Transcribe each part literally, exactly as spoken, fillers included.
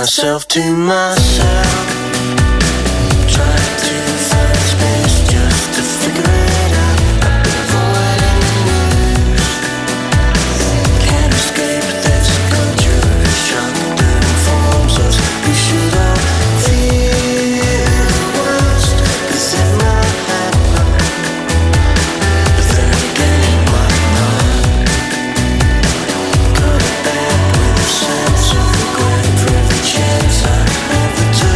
myself to myself. Trying to find space just to figure it out. I've been avoiding the news. Can't escape this culture. Shock that informs us. We should all feel lost. Is it not happening? But then again it might not. Got it back with a sense of regret for every chance I ever took.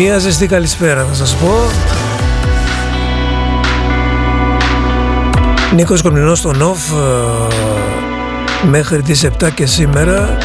Μια ζεστή καλησπέρα θα σας πω. Νίκος Κομνηνός στο Νοφ μέχρι τις επτά και σήμερα.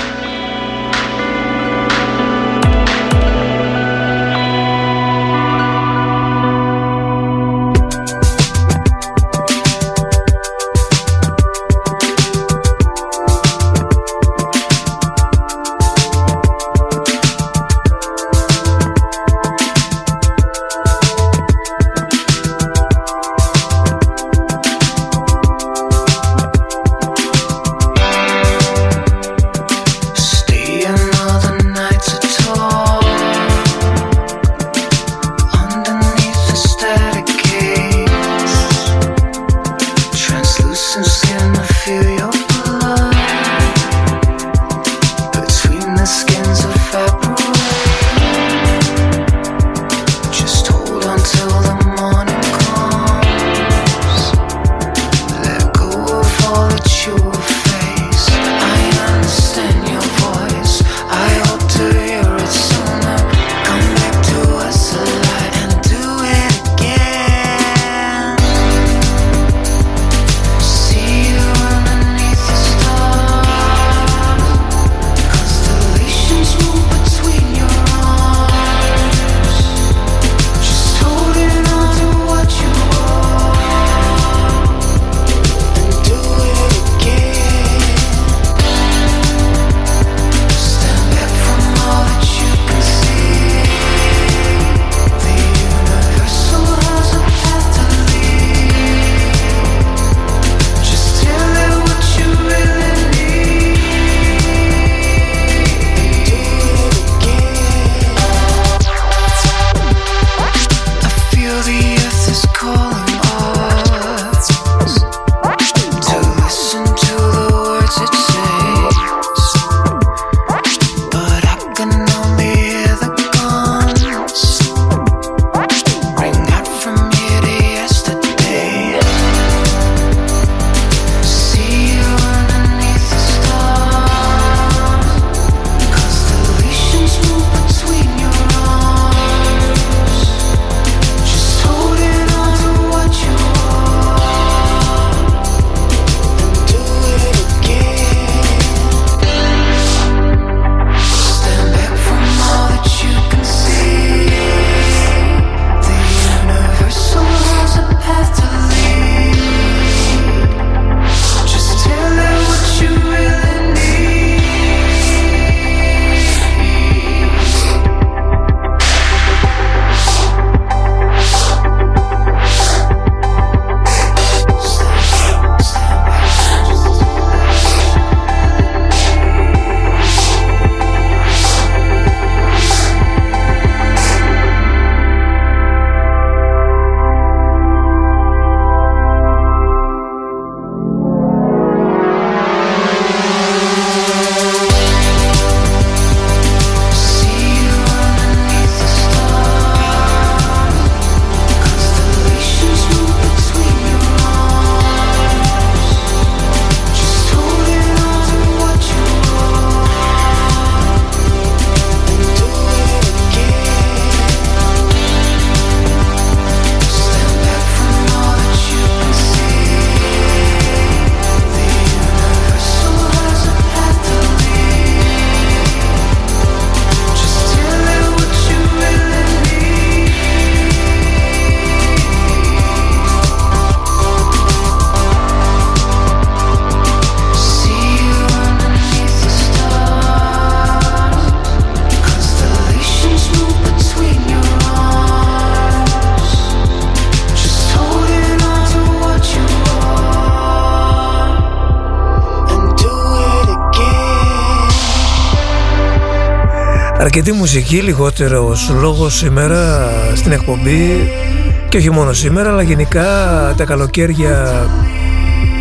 αρκετή μουσική, λιγότερος λόγος σήμερα στην εκπομπή και όχι μόνο σήμερα, αλλά γενικά τα καλοκαίρια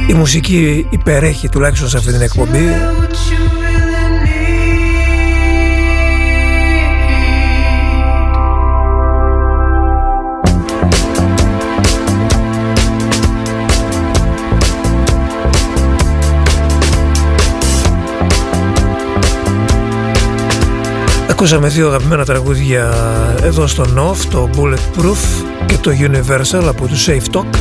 η μουσική υπερέχει, τουλάχιστον σε αυτή την εκπομπή. Ακούσαμε δύο αγαπημένα τραγούδια εδώ στο Νοφ, το Bulletproof και το Universal από του Safe Talk.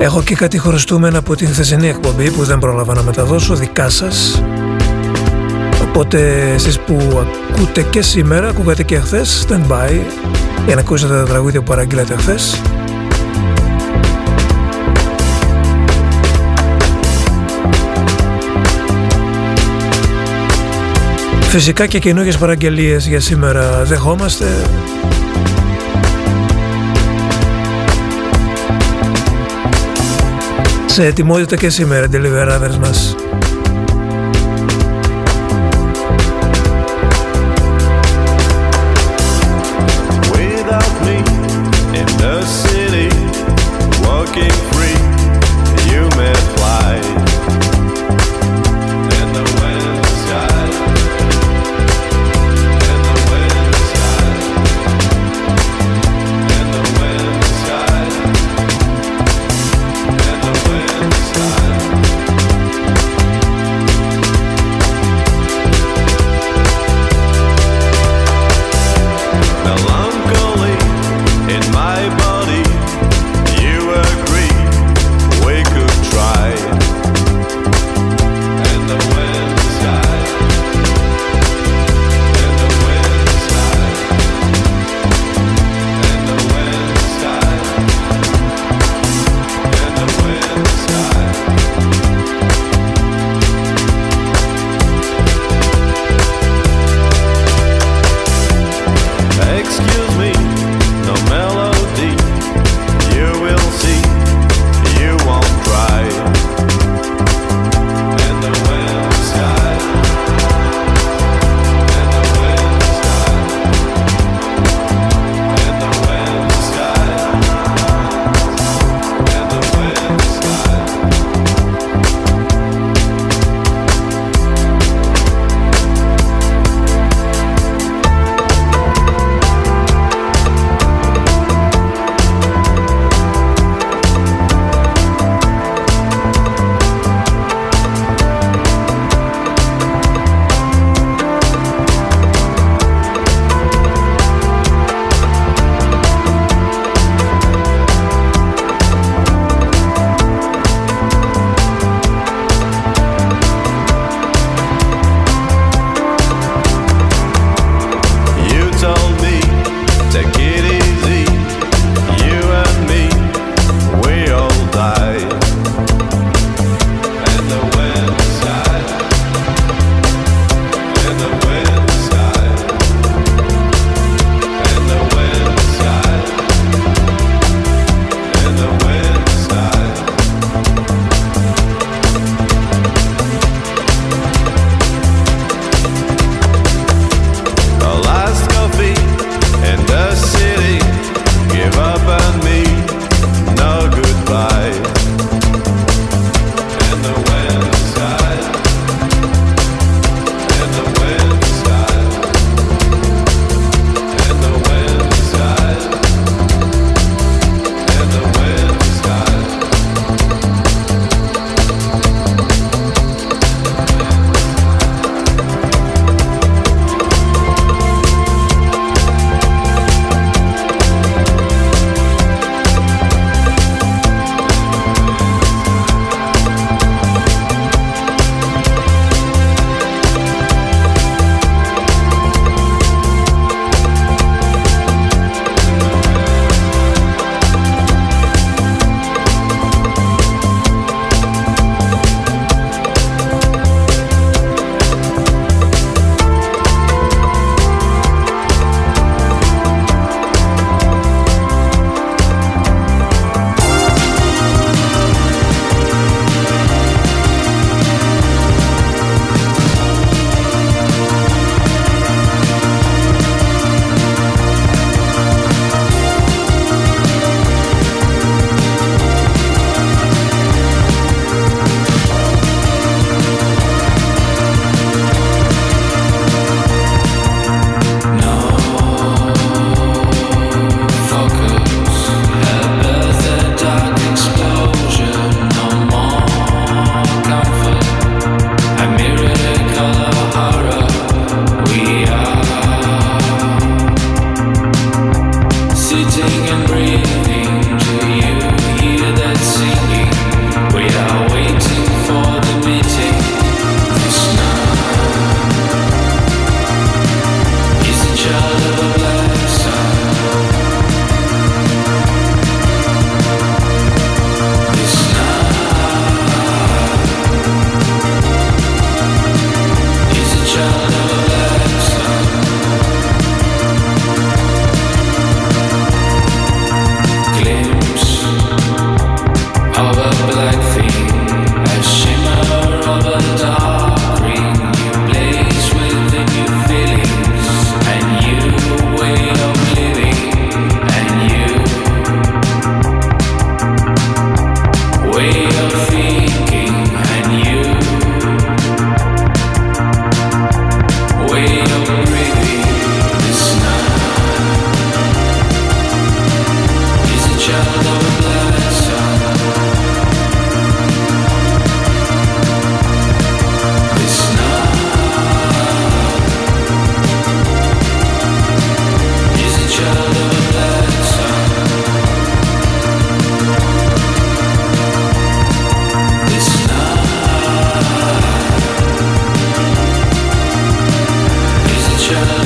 Έχω και κάτι χρωστούμενα από την χθεσινή εκπομπή που δεν πρόλαβα να μεταδώσω, δικά σας. Οπότε εσείς που ακούτε και σήμερα, ακούγατε και χθες, stand by για να ακούσετε τα τραγούδια που παραγγείλατε χθες. Φυσικά και καινούργιες παραγγελίες για σήμερα δεχόμαστε. Σε ετοιμότητα και σήμερα, deliverers μας.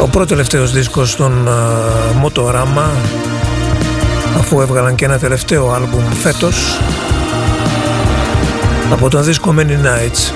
Ο πρώτος τελευταίος δίσκος των uh, Motorama, αφού έβγαλαν και ένα τελευταίο άλμπουμ φέτος, από τον δίσκο Many Nights.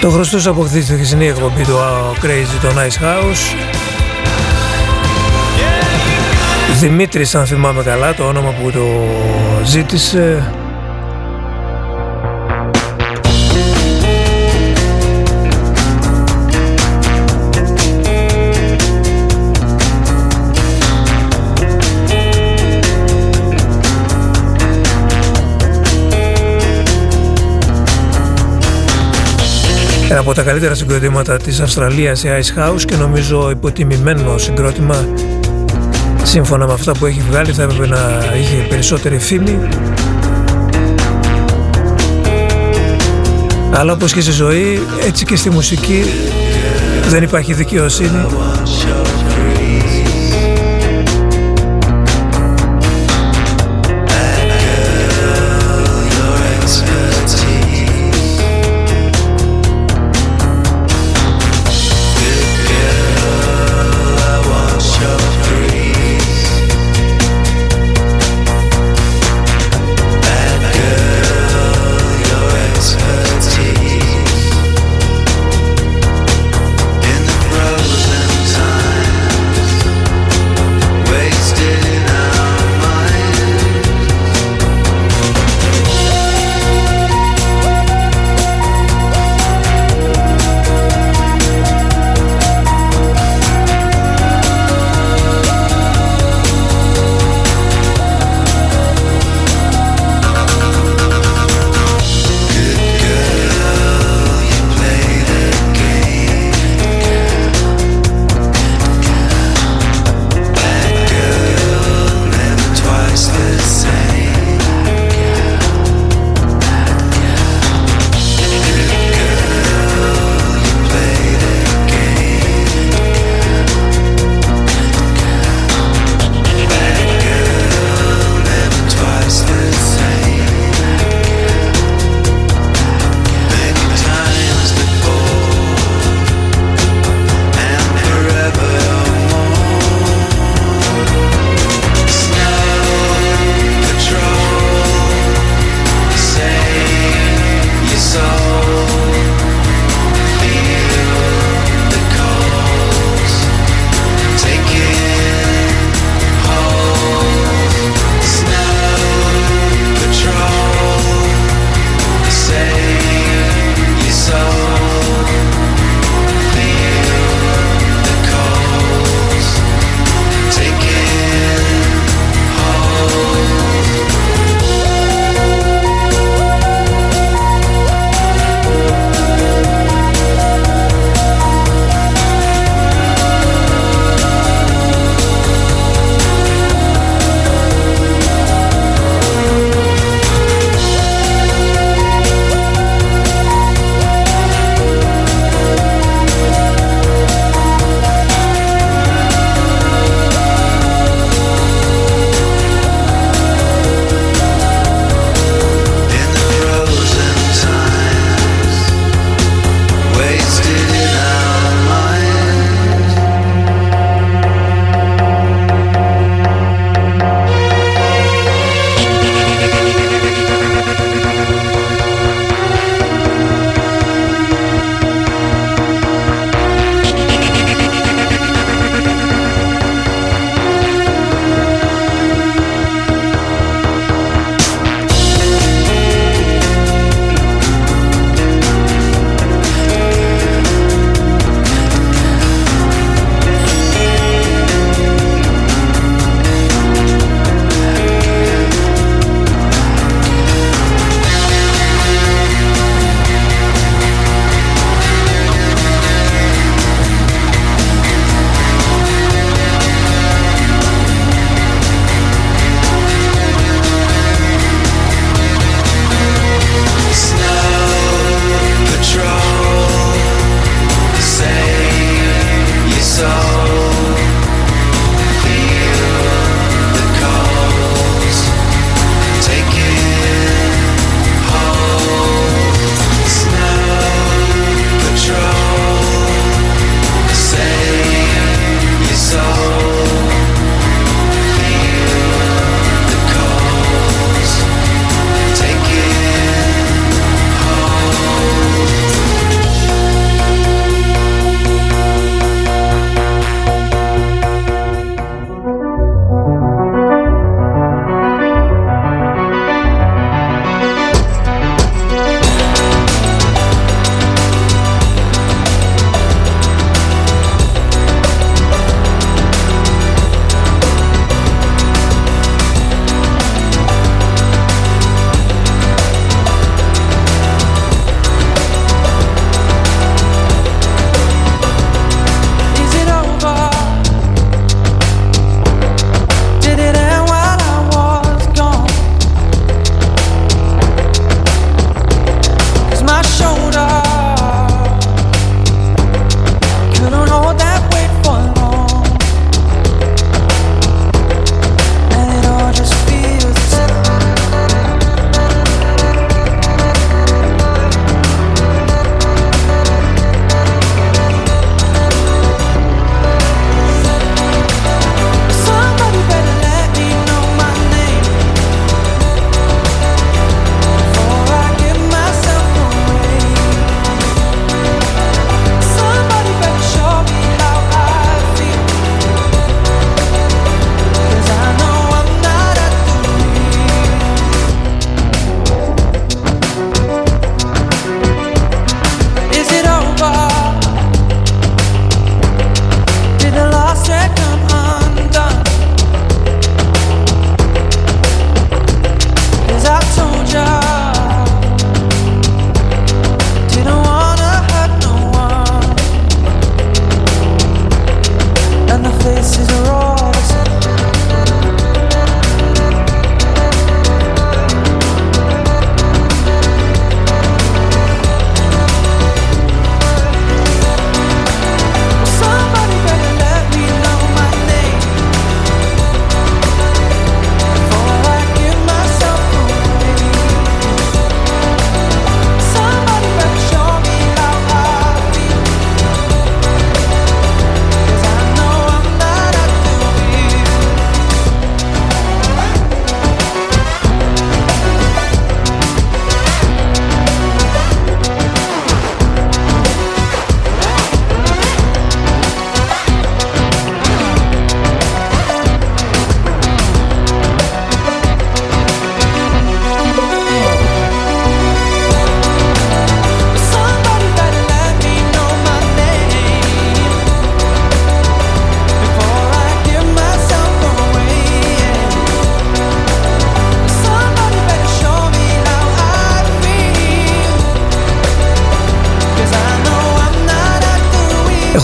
Το χρωστός από χθες στη χθεσινή εκπομπή του Crazy, τον Icehouse. Yeah, Δημήτρης, αν θυμάμαι καλά το όνομα που το ζήτησε. Ένα από τα καλύτερα συγκροτήματα της Αυστραλίας, η Icehouse, και νομίζω υποτιμημένο συγκρότημα. Σύμφωνα με αυτά που έχει βγάλει θα έπρεπε να είχε περισσότερη φήμη. Αλλά όπως και στη ζωή, έτσι και στη μουσική δεν υπάρχει δικαιοσύνη. Time.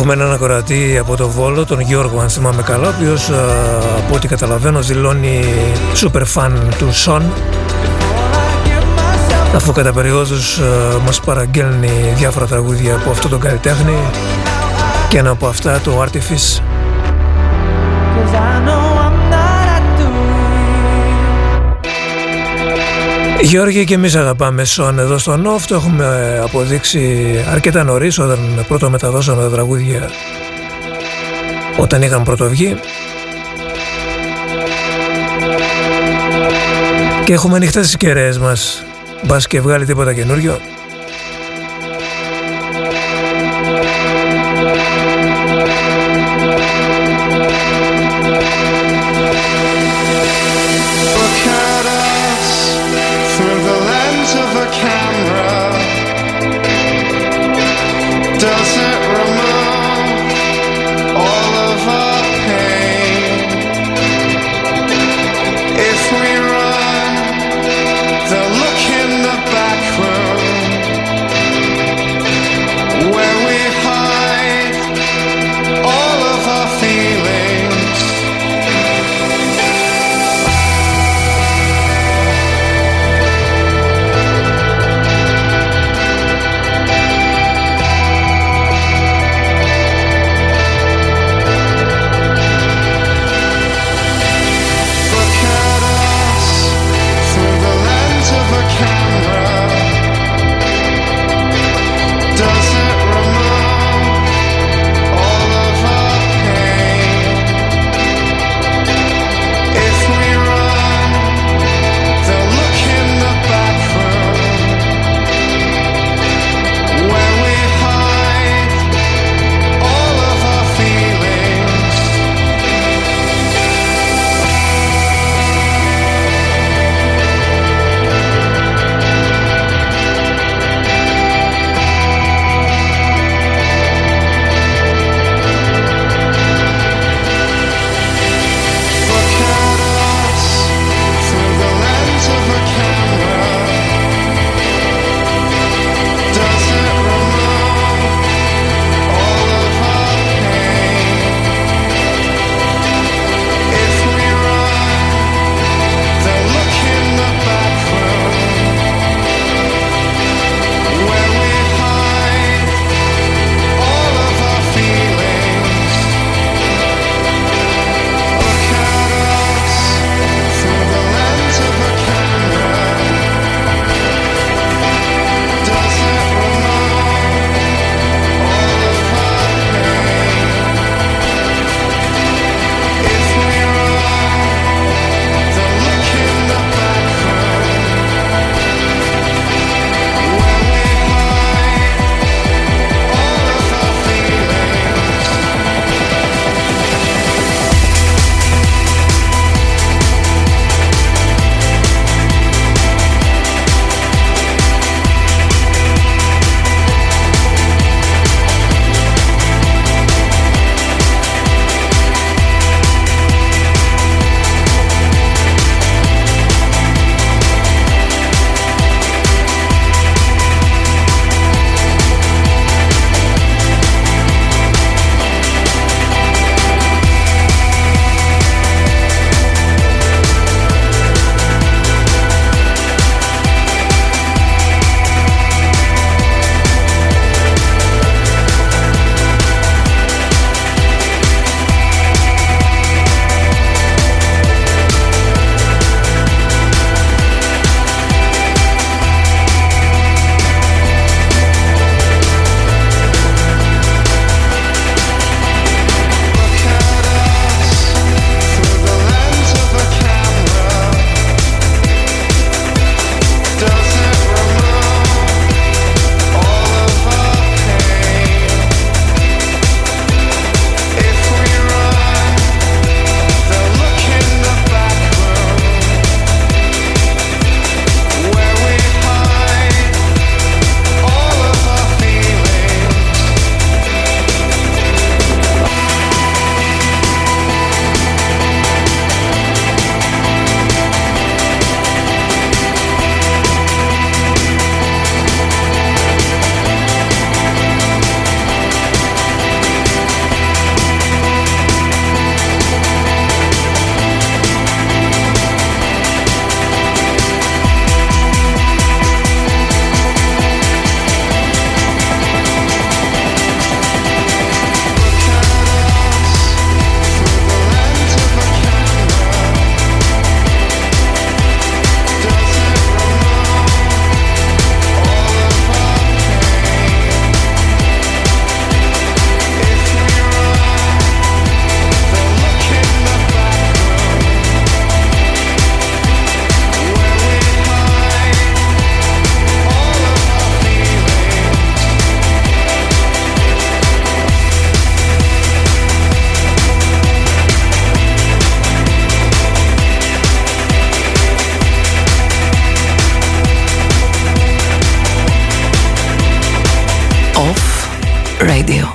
Έχουμε έναν ακροατή από το Βόλο, τον Γιώργο, αν θυμάμαι καλά, ο οποίος, από ό,τι καταλαβαίνω, δηλώνει super fan του Σόν, αφού κατά περιόδους μας παραγγέλνει διάφορα τραγούδια από αυτόν τον καλλιτέχνη και ένα από αυτά το Artifice. Γιώργη, και εμείς αγαπάμε Σον εδώ στο Νοφ, το έχουμε αποδείξει αρκετά νωρίς όταν πρώτο μεταδώσαμε τα τραγούδια όταν είχαν πρωτοβγεί, και έχουμε ανοιχτές τις κεραίες μας, μπας και βγάλει τίποτα καινούριο. If we run, they'll look in the back room. Radio.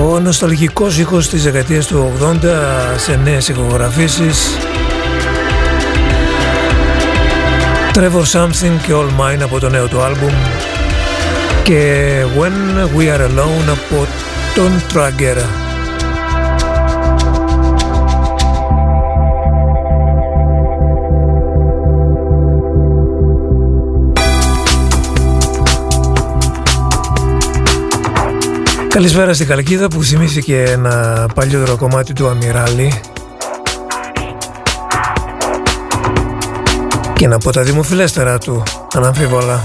Ο νοσταλγικός ήχος της δεκαετίας του ογδόντα σε νέες ηχογραφήσεις. Trevor Something και All Mine από το νέο του άλμπουμ και When We Are Alone από τον Τραγέρα. Καλησπέρα στην Καλκίδα που θυμήθηκε ένα παλιότερο κομμάτι του Αμιράλη και ένα από τα δημοφιλέστερα του, αναμφίβολα.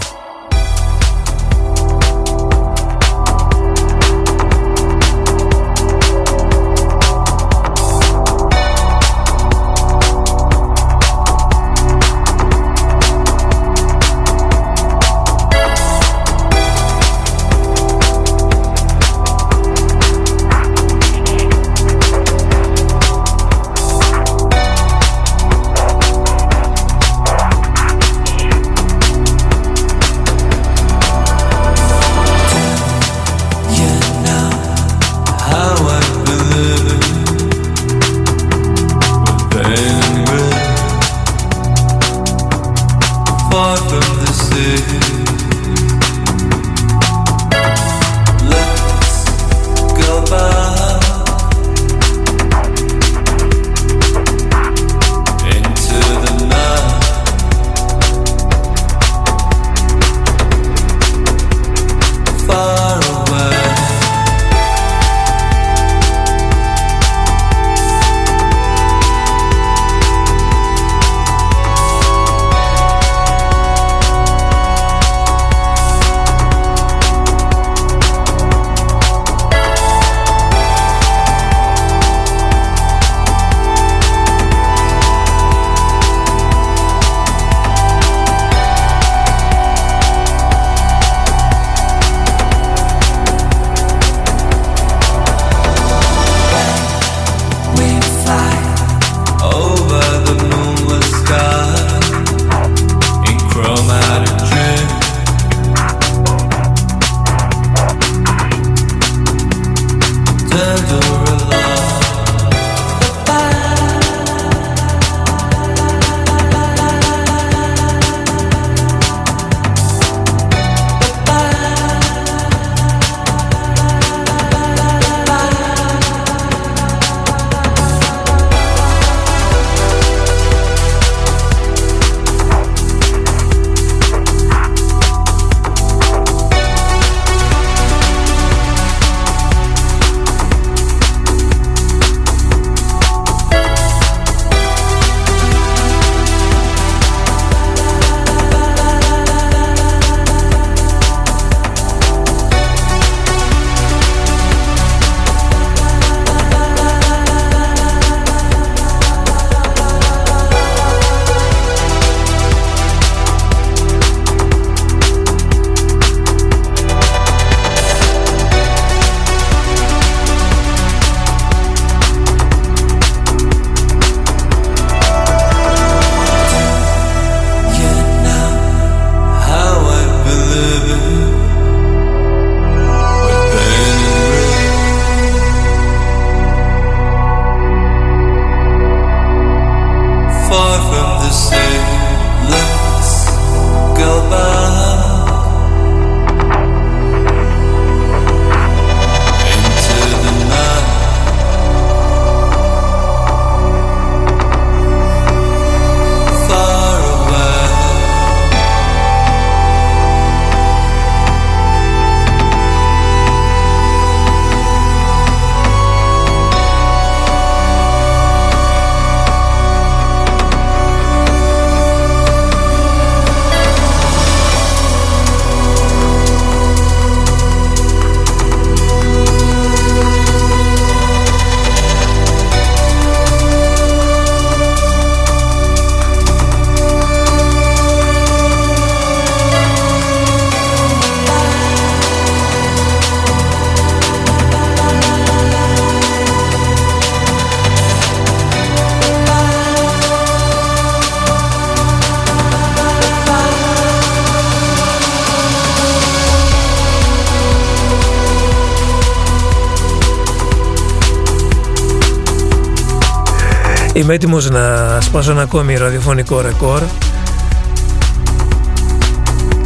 Είμαι έτοιμος να σπάσω ένα ακόμη ραδιοφωνικό ρεκόρ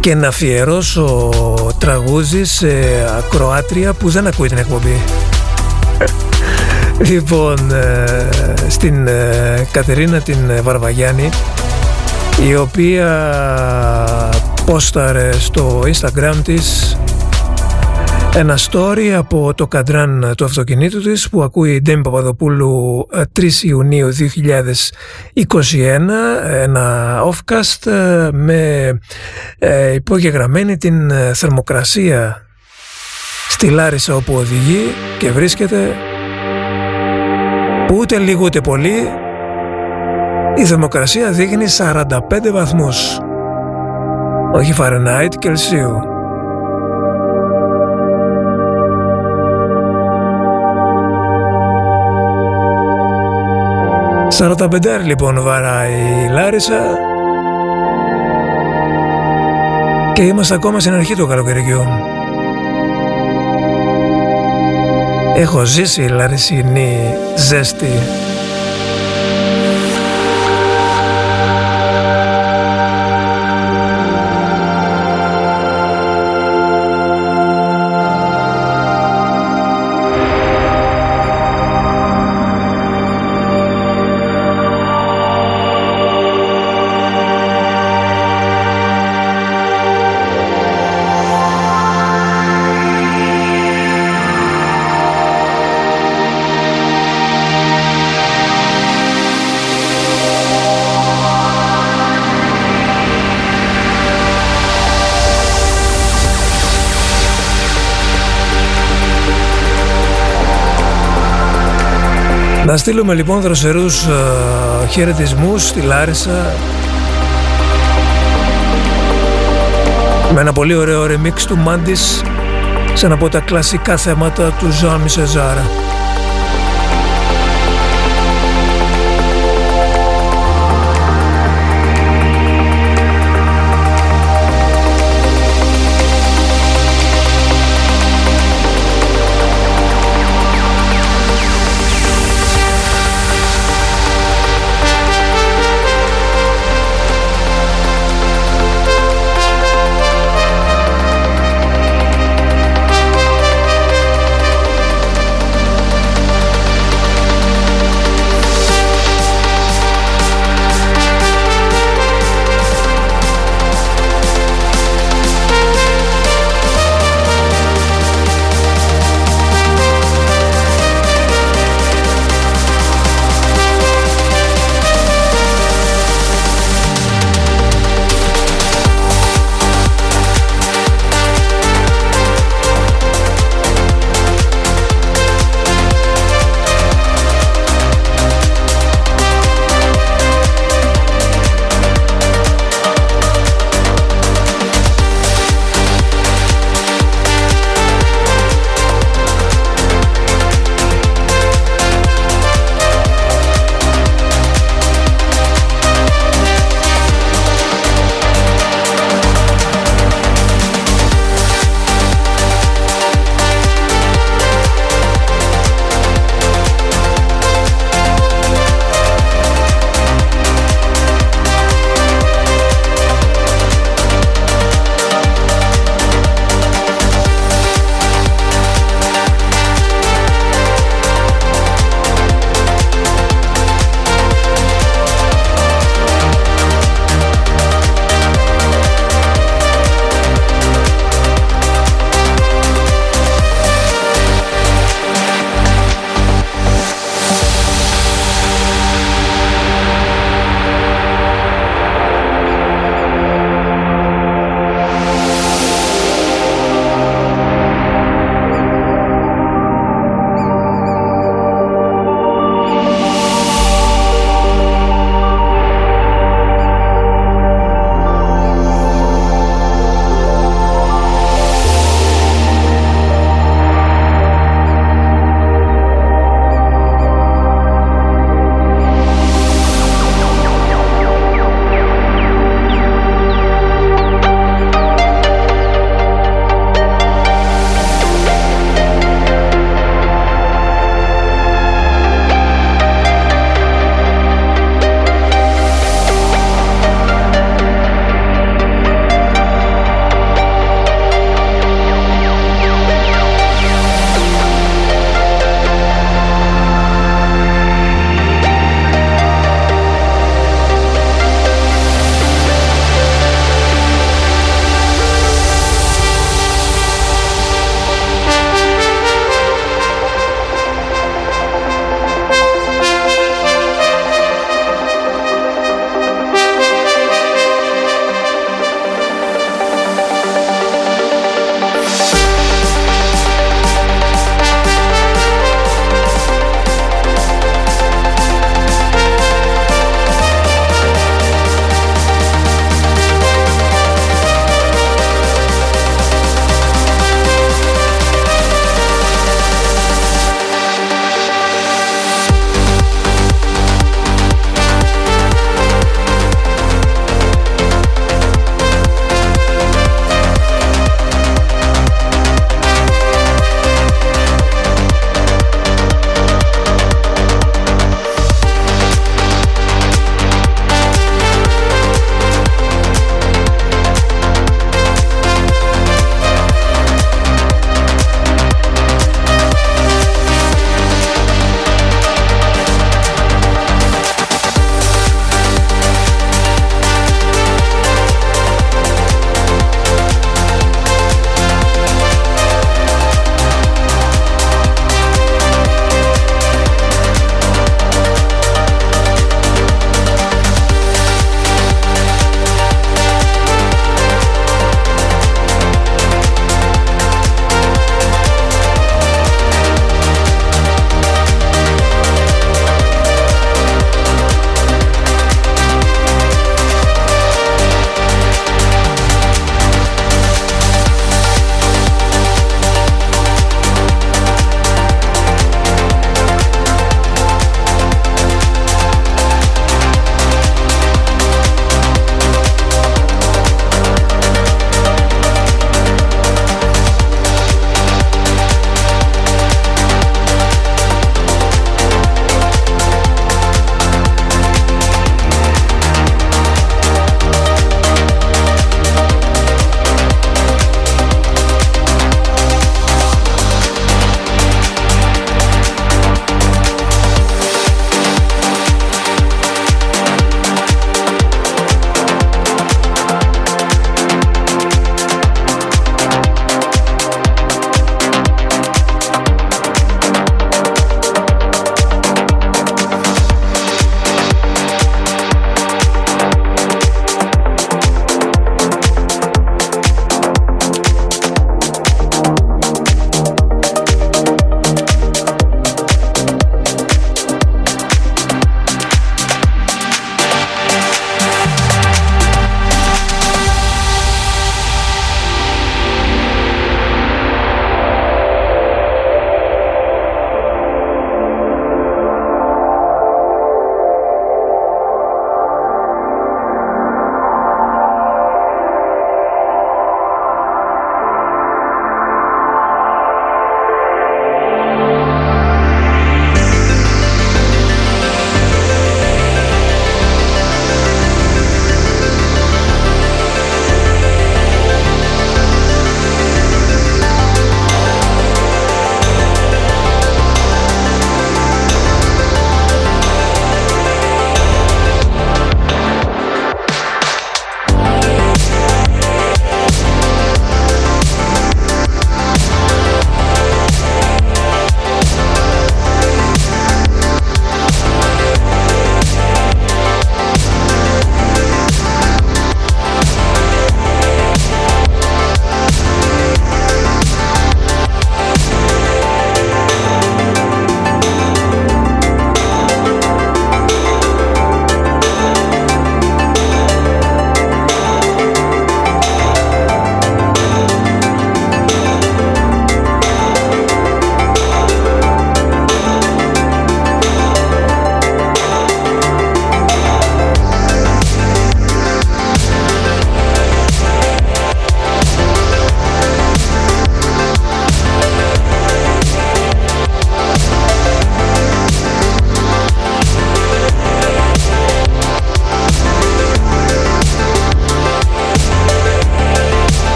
και να αφιερώσω τραγούδι σε ακροάτρια που δεν ακούει την εκπομπή. Λοιπόν, ε, στην ε, Κατερίνα την Βαρβαγιάννη, η οποία πόσταρε στο Instagram της ένα story από το καντράν του αυτοκινήτου της που ακούει η Ντέμι Παπαδοπούλου τρεις Ιουνίου δύο χιλιάδες είκοσι ένα, ένα offcast με ε, υπογεγραμμένη την θερμοκρασία στη Λάρισα όπου οδηγεί και βρίσκεται, που ούτε λίγο ούτε πολύ η θερμοκρασία δείχνει σαράντα πέντε βαθμούς, όχι Φαρενάιτ, Κελσίου. σαράντα πέντε λοιπόν βαράει η Λάρισα και είμαστε ακόμα στην αρχή του καλοκαιριού. Έχω ζήσει λαρισινή ζέστη. Να στείλουμε λοιπόν δροσερούς ε, χαιρετισμούς στη Λάρισα με ένα πολύ ωραίο remix του Μάντις σε ένα από τα κλασικά θέματα του Jean-Michel Jarre.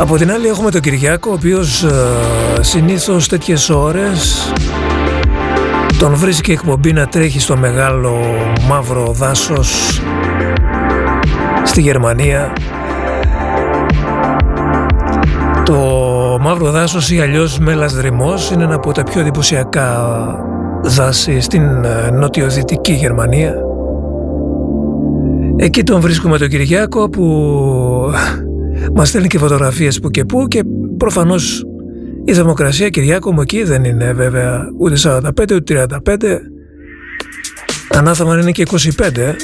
Από την άλλη έχουμε τον Κυριάκο, ο οποίος ε, συνήθως τέτοιες ώρες τον βρίσκει η εκπομπή να τρέχει στο μεγάλο μαύρο δάσος στη Γερμανία. Το μαύρο δάσος ή αλλιώς μέλας δρυμός είναι ένα από τα πιο εντυπωσιακά δάση στην νοτιοδυτική Γερμανία. Εκεί τον βρίσκουμε τον Κυριάκο που μας στέλνει και φωτογραφίες που και που, και προφανώς η θερμοκρασία, Κυριάκο μου, εκεί δεν είναι βέβαια ούτε σαράντα πέντε ούτε τριάντα πέντε, ανάθαμα είναι και είκοσι πέντε.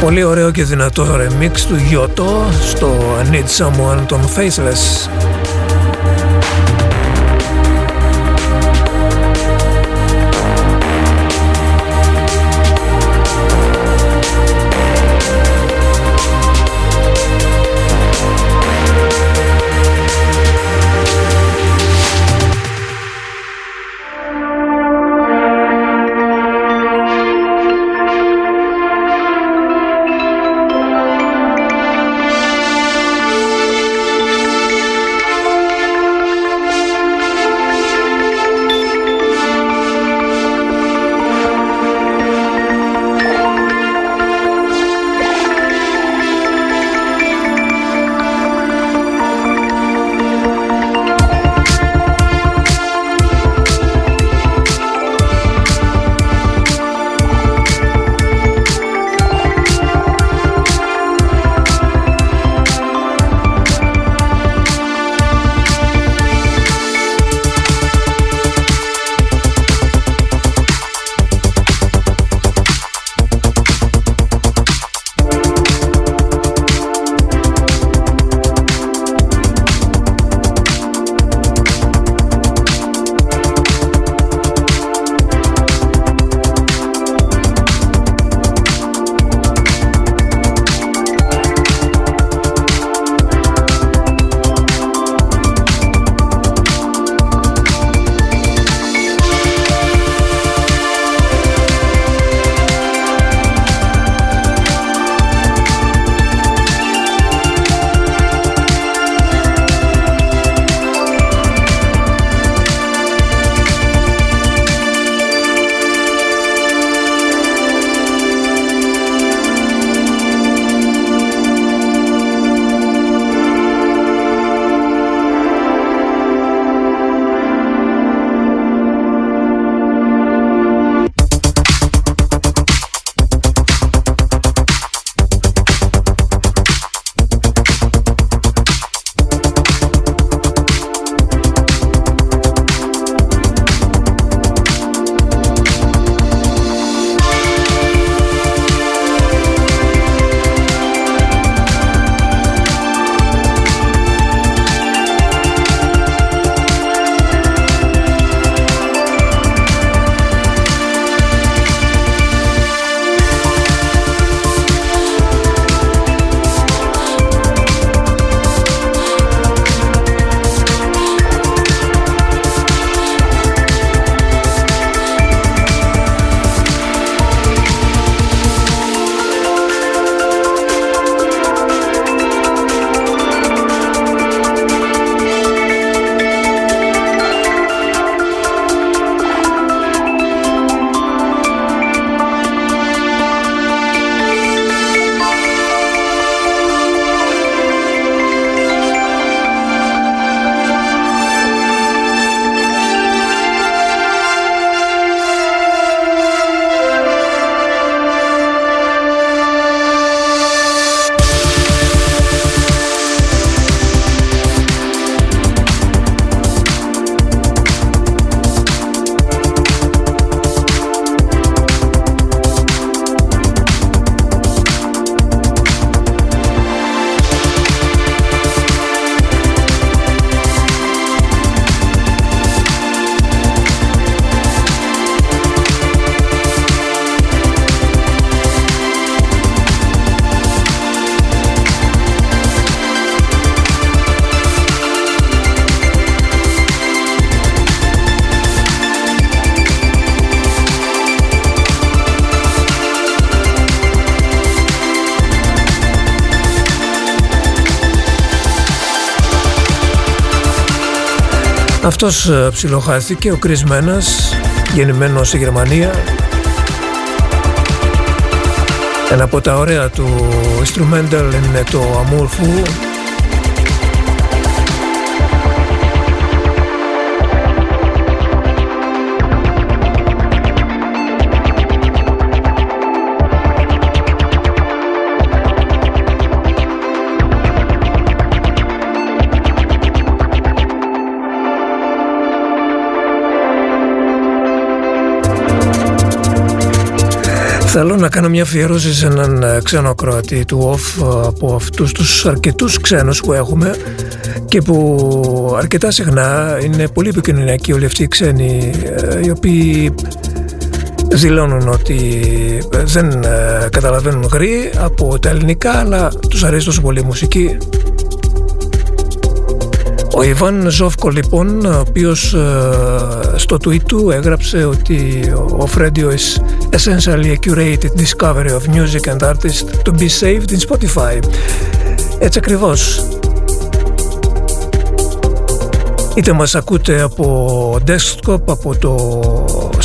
Πολύ ωραίο και δυνατό remix του Γιώτο στο I Need Someone των Faceless. Αυτός ψιλοχάστηκε, ο Κρις Μένας, γεννημένος στη Γερμανία. Ένα από τα ωραία του instrumental είναι το Amorphou. Θέλω να κάνω μια αφιέρωση σε έναν ξένο ακροατή του off, από αυτούς τους αρκετούς ξένους που έχουμε και που αρκετά συχνά είναι πολύ επικοινωνιακοί όλοι αυτοί οι ξένοι, οι οποίοι δηλώνουν ότι δεν καταλαβαίνουν γρή από τα ελληνικά, αλλά τους αρέσει τόσο πολύ η μουσική. Ο Ιβάν Ζόφκο, λοιπόν, ο οποίος στο tweet του έγραψε ότι ο Radio is essentially a curated discovery of music and artists to be saved in Spotify. Έτσι ακριβώς. Είτε μας ακούτε από desktop, από το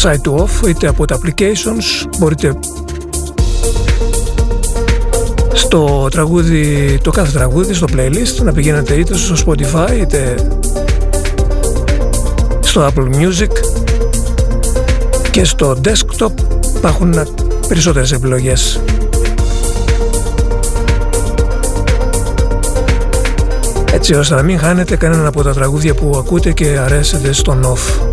site του off, είτε από τα applications, μπορείτε στο τραγούδι, το κάθε τραγούδι, στο playlist να πηγαίνετε είτε στο Spotify είτε στο Apple Music, και στο desktop υπάρχουν περισσότερες επιλογές. Έτσι ώστε να μην χάνετε κανένα από τα τραγούδια που ακούτε και αρέσετε στον off.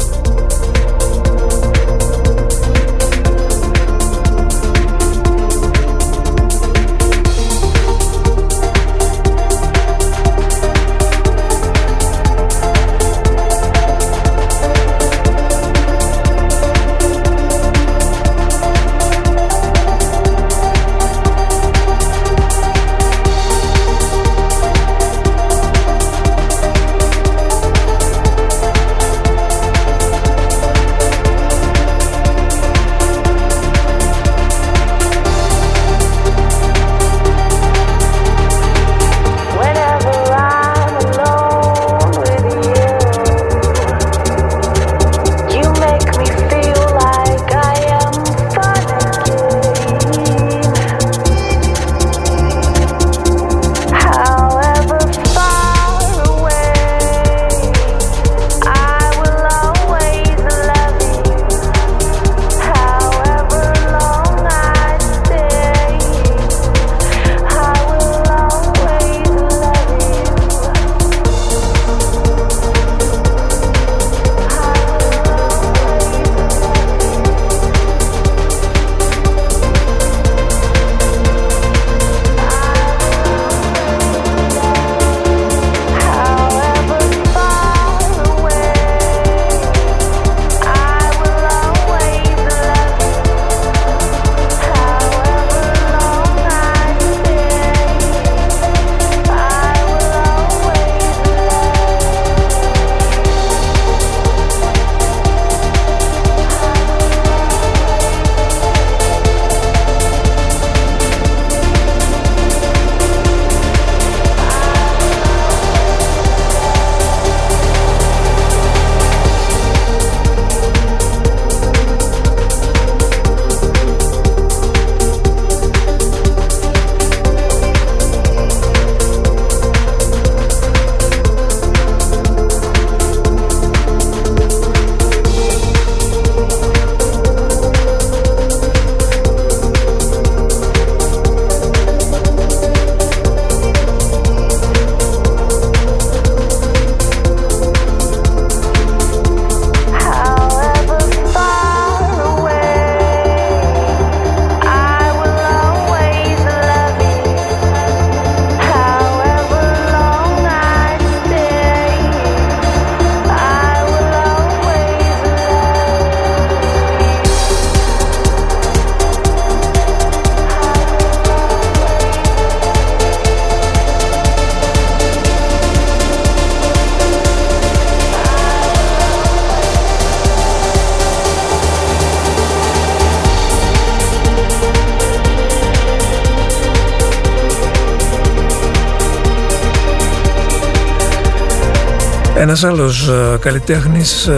Ένας άλλος καλλιτέχνης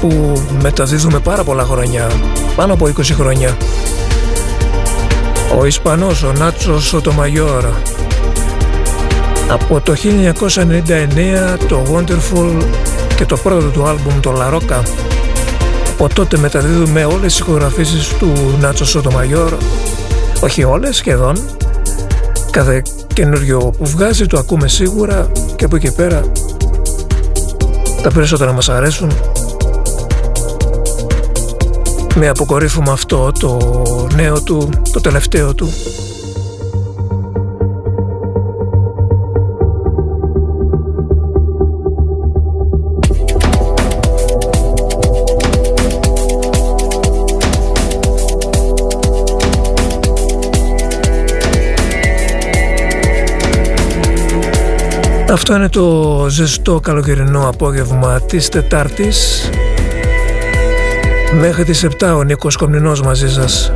που μεταδίδουμε πάρα πολλά χρόνια, πάνω από είκοσι χρόνια, ο Ισπανός, ο Νάτσο Σωτομαγιόρ. Από το χίλια εννιακόσια ενενήντα εννέα το Wonderful και το πρώτο του άλμπουμ, το La Roca. Από τότε μεταδίδουμε όλες τις ηχογραφήσεις του Νάτσο Σωτομαγιόρ, όχι όλες, σχεδόν. Κάθε καινούριο που βγάζει το ακούμε σίγουρα και από εκεί πέρα τα περισσότερα μας αρέσουν, με αποκορύφωμα αυτό το νέο του, το τελευταίο του. Αυτό είναι το ζεστό καλοκαιρινό απόγευμα της Τετάρτης. Μέχρι τις επτά ο Νίκος Κομνηνός μαζί σας.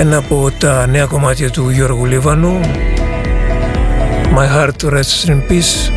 ένα από τα νέα κομμάτια του Γιώργου Λιβανού, My Heart to Rest in Peace.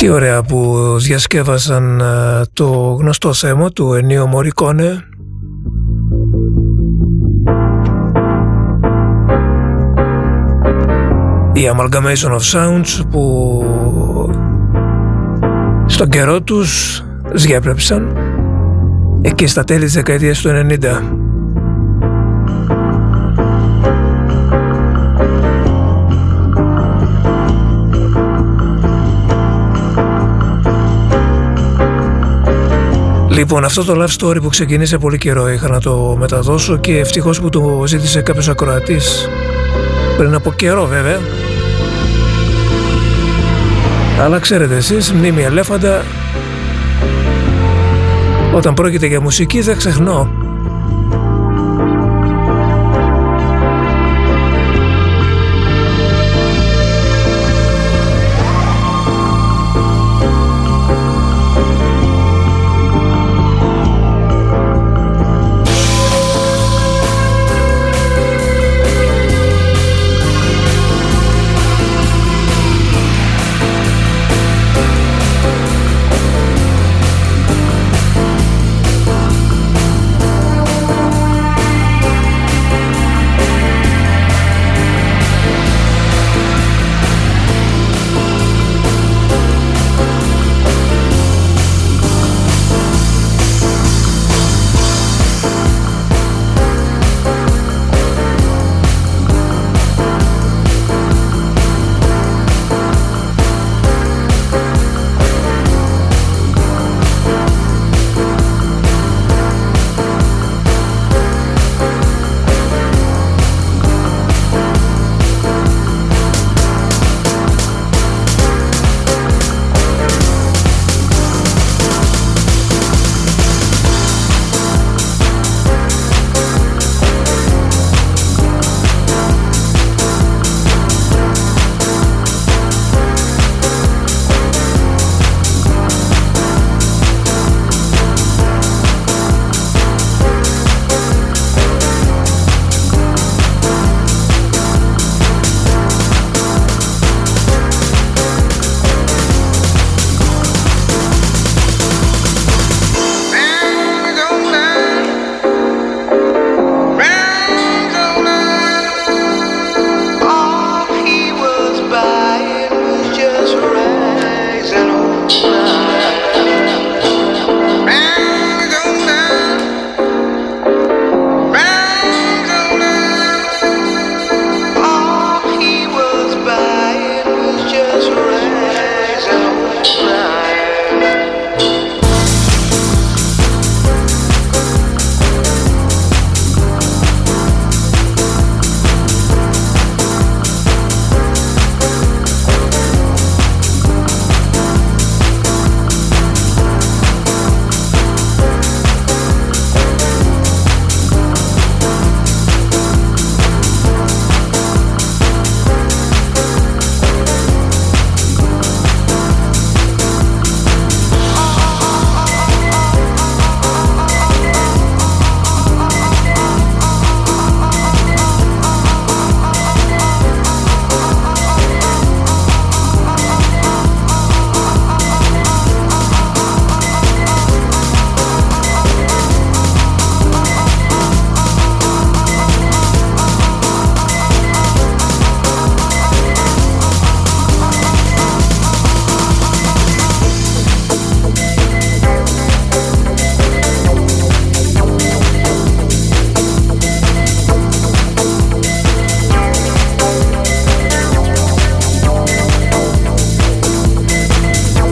Τι ωραία που διασκεύασαν το γνωστό θέμα του Ένιο Μορικόνε. Η Amalgamation of Sounds που στον καιρό τους διέπρεψαν εκεί στα τέλη της δεκαετίας του ενενήντα. Λοιπόν, αυτό το love story που ξεκίνησε πολύ καιρό είχα να το μεταδώσω και ευτυχώς που το ζήτησε κάποιος ακροατής πριν από καιρό βέβαια. Αλλά ξέρετε εσείς, μνήμη ελέφαντα, όταν πρόκειται για μουσική δεν ξεχνώ.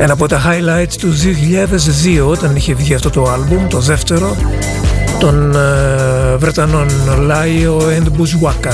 Ένα από τα highlights του δύο χιλιάδες δύο όταν είχε βγει αυτό το άλμπουμ, το δεύτερο, των ε, Βρετανών Λάιο and Μπουζουάκα.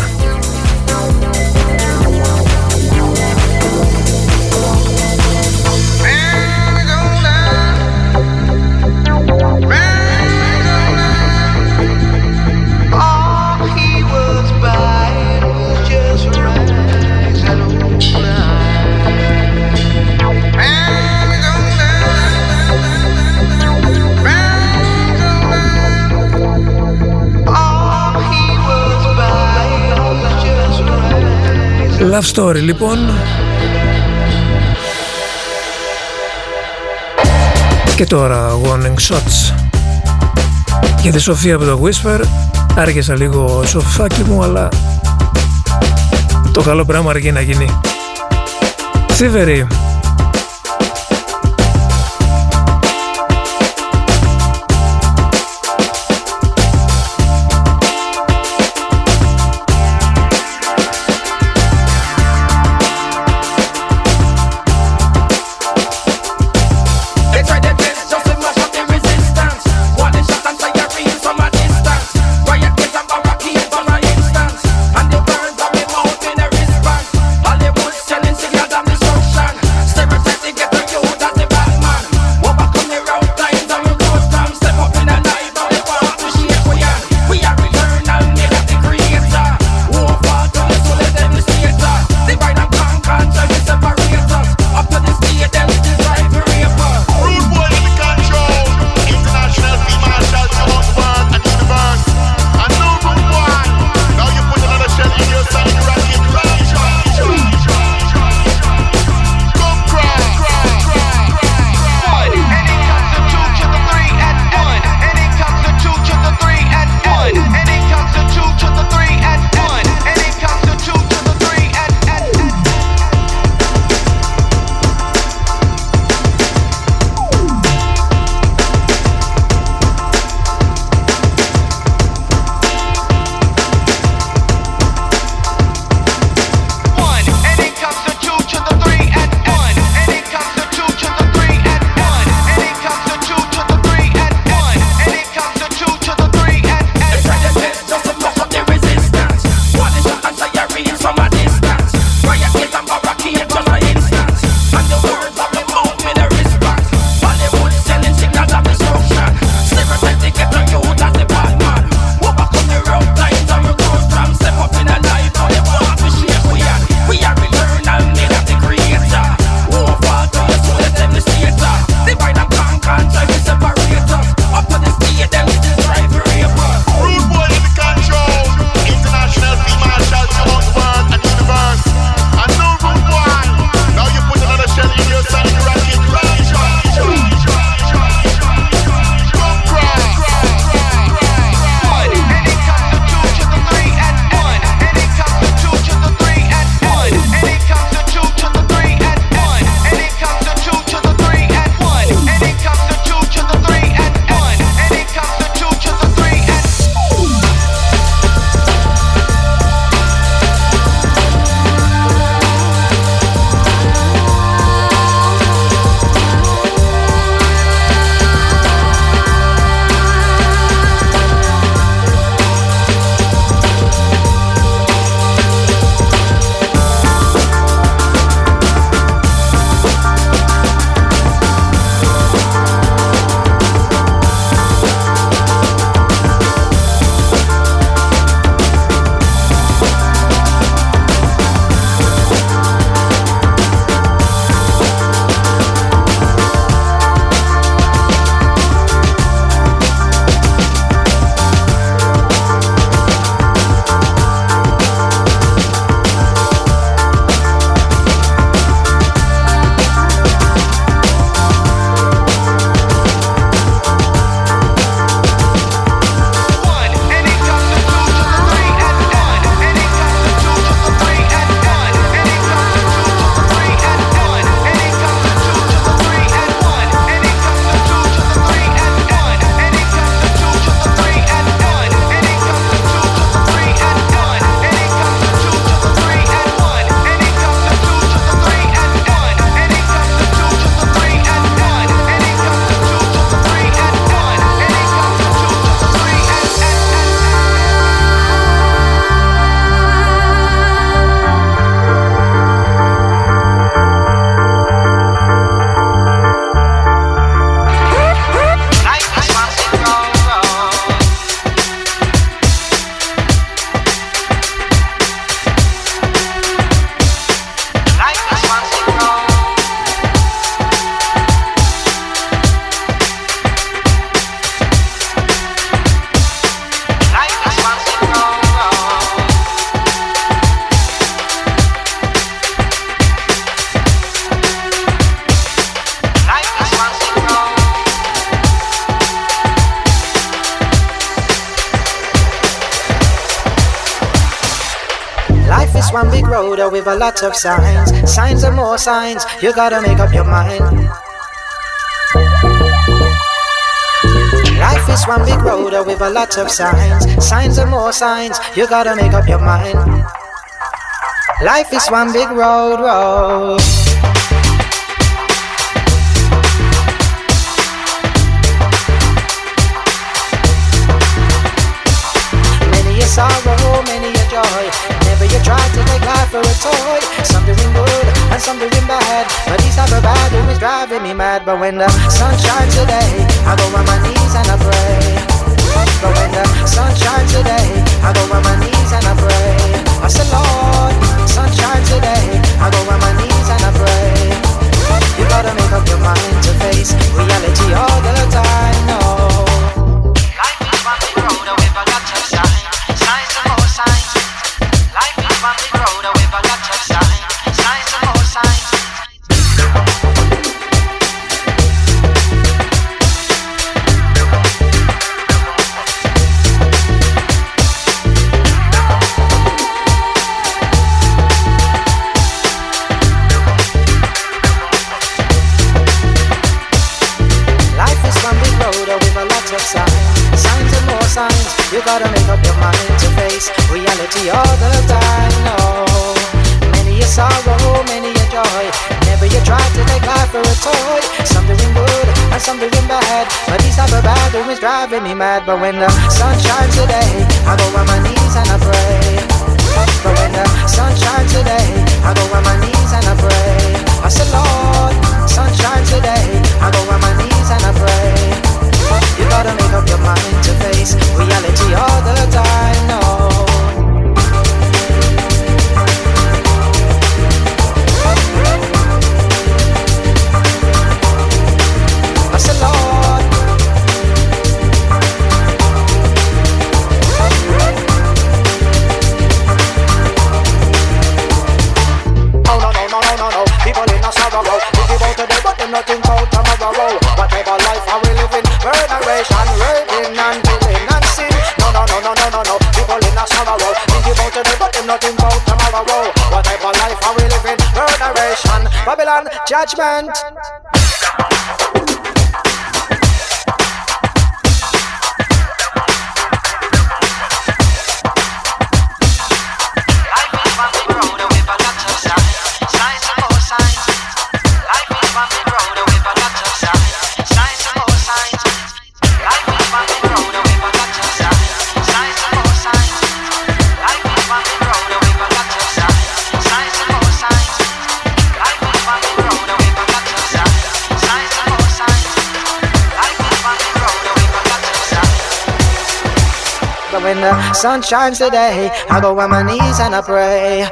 Love story λοιπόν. Και τώρα Warning Shots για τη Σοφία από το Whisper. Άργησα λίγο σοφάκι μου, αλλά το καλό πράγμα αργεί να γίνει. Thievery, one big road with a lot of signs. Signs and more signs, you gotta make up your mind. Life is one big road with a lot of signs. Signs and more signs, you gotta make up your mind. Life is one big road, road. Many a sorrow, many a joy. Never you try to take life for a toy. Some doing good and some doing bad, but these type of bad doings driving me mad. But when the sun shines today, I go on my knees and I pray. But when the sunshine today, I go on my knees and I pray. I said, Lord, sunshine today, I go on my knees and I pray. You gotta make up your mind to face reality all the time, no. Life is one big road with a lot of signs, signs and more signs. Life is one big road with a lot of signs, signs and more signs. You gotta make up your mind to face reality all the time, no. Many a sorrow, many a joy. Never you try to take life for a toy. Some doing good and some doing bad, but these type of bad doings driving me mad. But when the sun shines today, I go on my knees and I pray. But when the sun shines today, I go on my knees and I pray. I said, Lord, sunshine today, I go on my knees and I pray. You gotta make up your mind to face reality all the time, no. I said, Lord. Oh no, no, no, no, no, no. People in a sorrow, thinking about today, but they're not thinking about tomorrow. Whatever life I will live in. Generation, raiding and killing and sin. No, no, no, no, no, no, no. People in a sorrow, thinking about today, but them nothing about tomorrow. Whatever life are we living? Generation, Babylon, judgment. When the sun shines today, I go on my knees and I pray.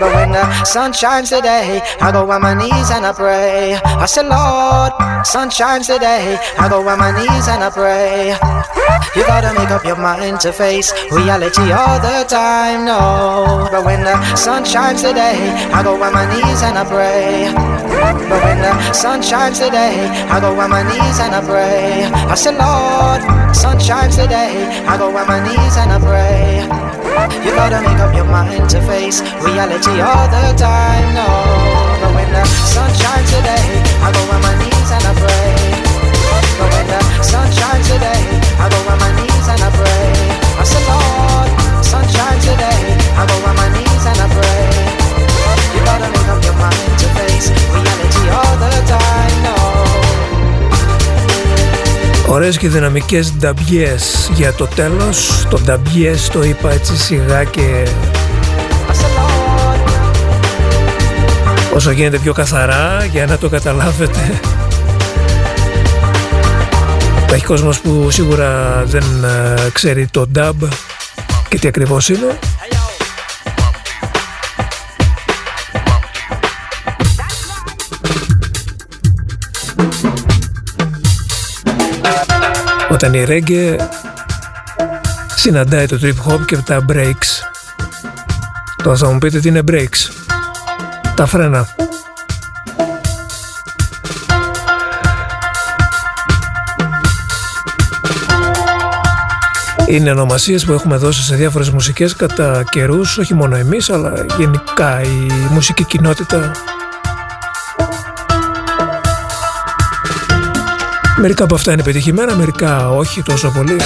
But when the sun shines today, I go on my knees and I pray. I say, Lord, sun shines today, I go on my knees and I pray. You gotta make up your mind to face reality all the time, no. But when the sun shines today, I go on my knees and I pray. But when the sun shines today, I go on my knees and I pray. I say, Lord, sun shines today, I go on my knees and I pray. You gotta make up your mind to face reality all the time, no. But when the sun shines today, I go on my knees and I pray. But when the sun shines today, I go on my knees and I pray. I said, Lord, sun shines today, I go on my knees and I pray. You gotta make up your mind to face reality all the time, no. Ωραίες και δυναμικές νταμπιές για το τέλος. Το νταμπιές το είπα έτσι σιγά και όσο γίνεται πιο καθαρά για να το καταλάβετε. Υπάρχει κόσμος που σίγουρα δεν ξέρει το νταμπ και τι ακριβώς είναι. Όταν η reggae συναντάει το trip hop και τα breaks. Τώρα θα μου πείτε τι είναι breaks. Τα φρένα. Είναι ονομασίες που έχουμε δώσει σε διάφορες μουσικές κατά καιρούς, όχι μόνο εμείς, αλλά γενικά η μουσική κοινότητα. Μερικά από αυτά είναι πετυχημένα, μερικά όχι τόσο πολύ.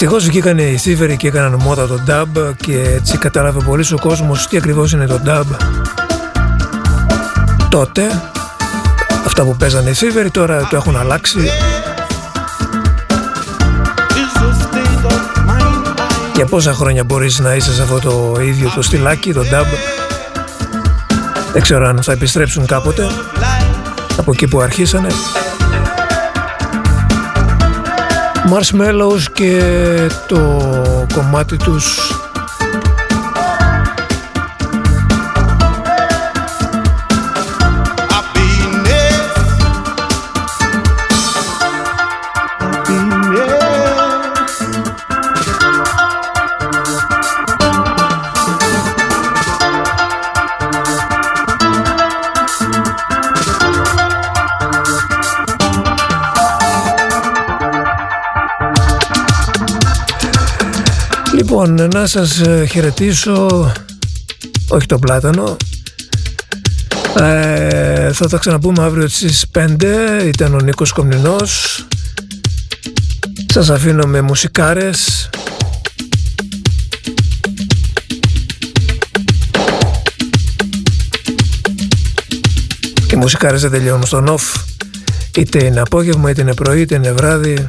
Ευτυχώς βγήκαν οι Thievery και έκαναν μόδα το dub και έτσι κατάλαβε πολύς ο κόσμος τι ακριβώς είναι το dub. Τότε αυτά που παίζανε οι Thievery τώρα το έχουν αλλάξει και πόσα χρόνια μπορείς να είσαι σε αυτό το ίδιο το στυλάκι, το dub. Δεν ξέρω αν θα επιστρέψουν κάποτε από εκεί που αρχίσανε. Marshmallow και το κομμάτι τους I've been there. Λοιπόν, να σας χαιρετήσω, όχι το πλάτανο. Ε, θα τα ξαναπούμε αύριο στις πέντε. Ήταν ο Νίκος Κομνηνός. Σας αφήνω με μουσικάρες. Και οι μουσικάρες δεν τελειώνουν στον off. Είτε είναι απόγευμα, είτε είναι πρωί, είτε είναι βράδυ.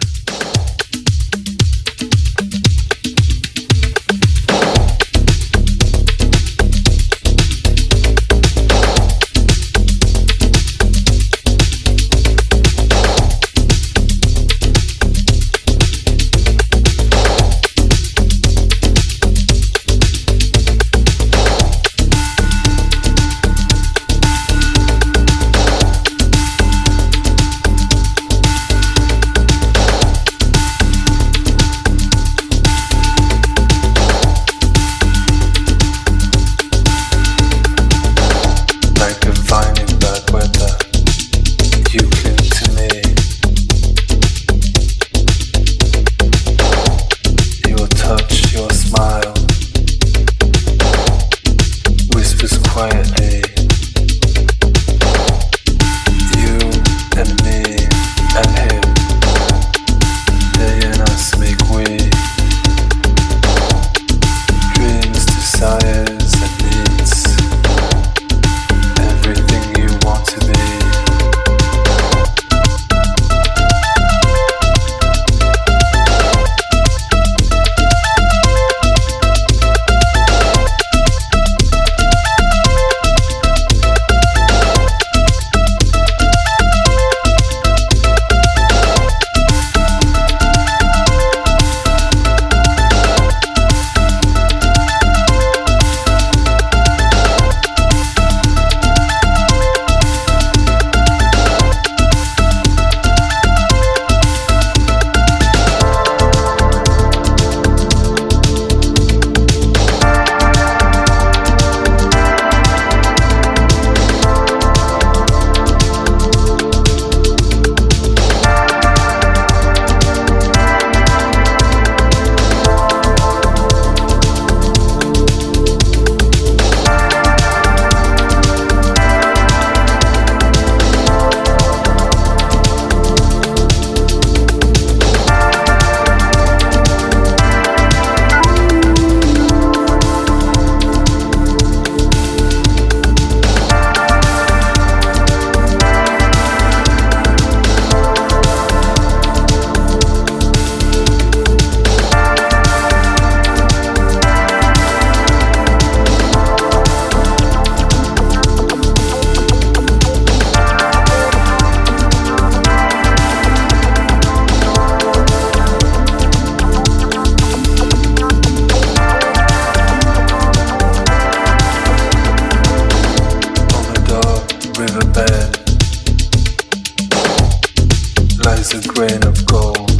A grain of gold,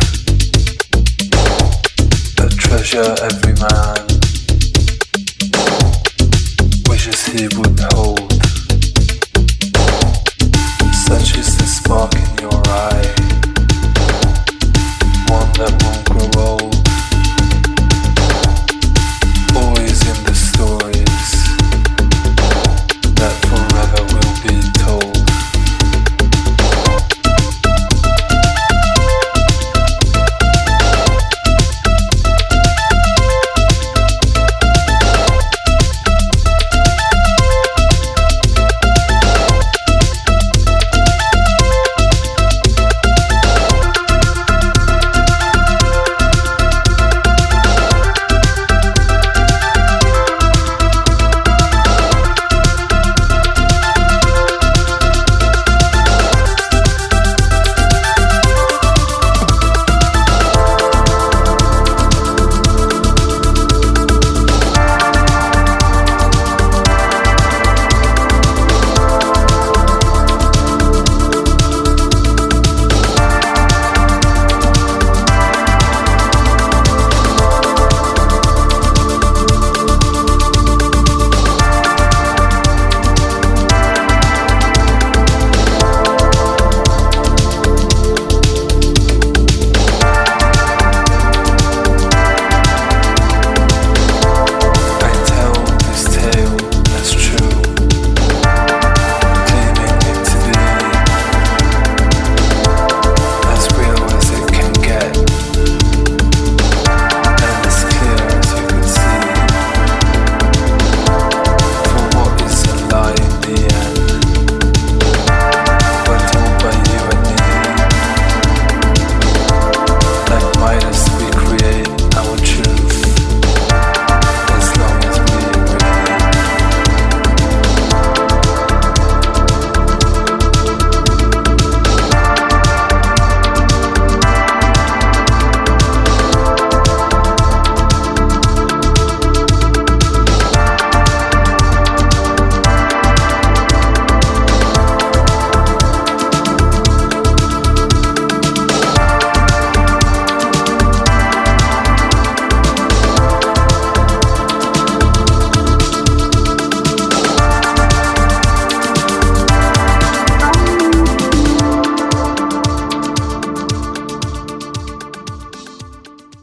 a treasure every man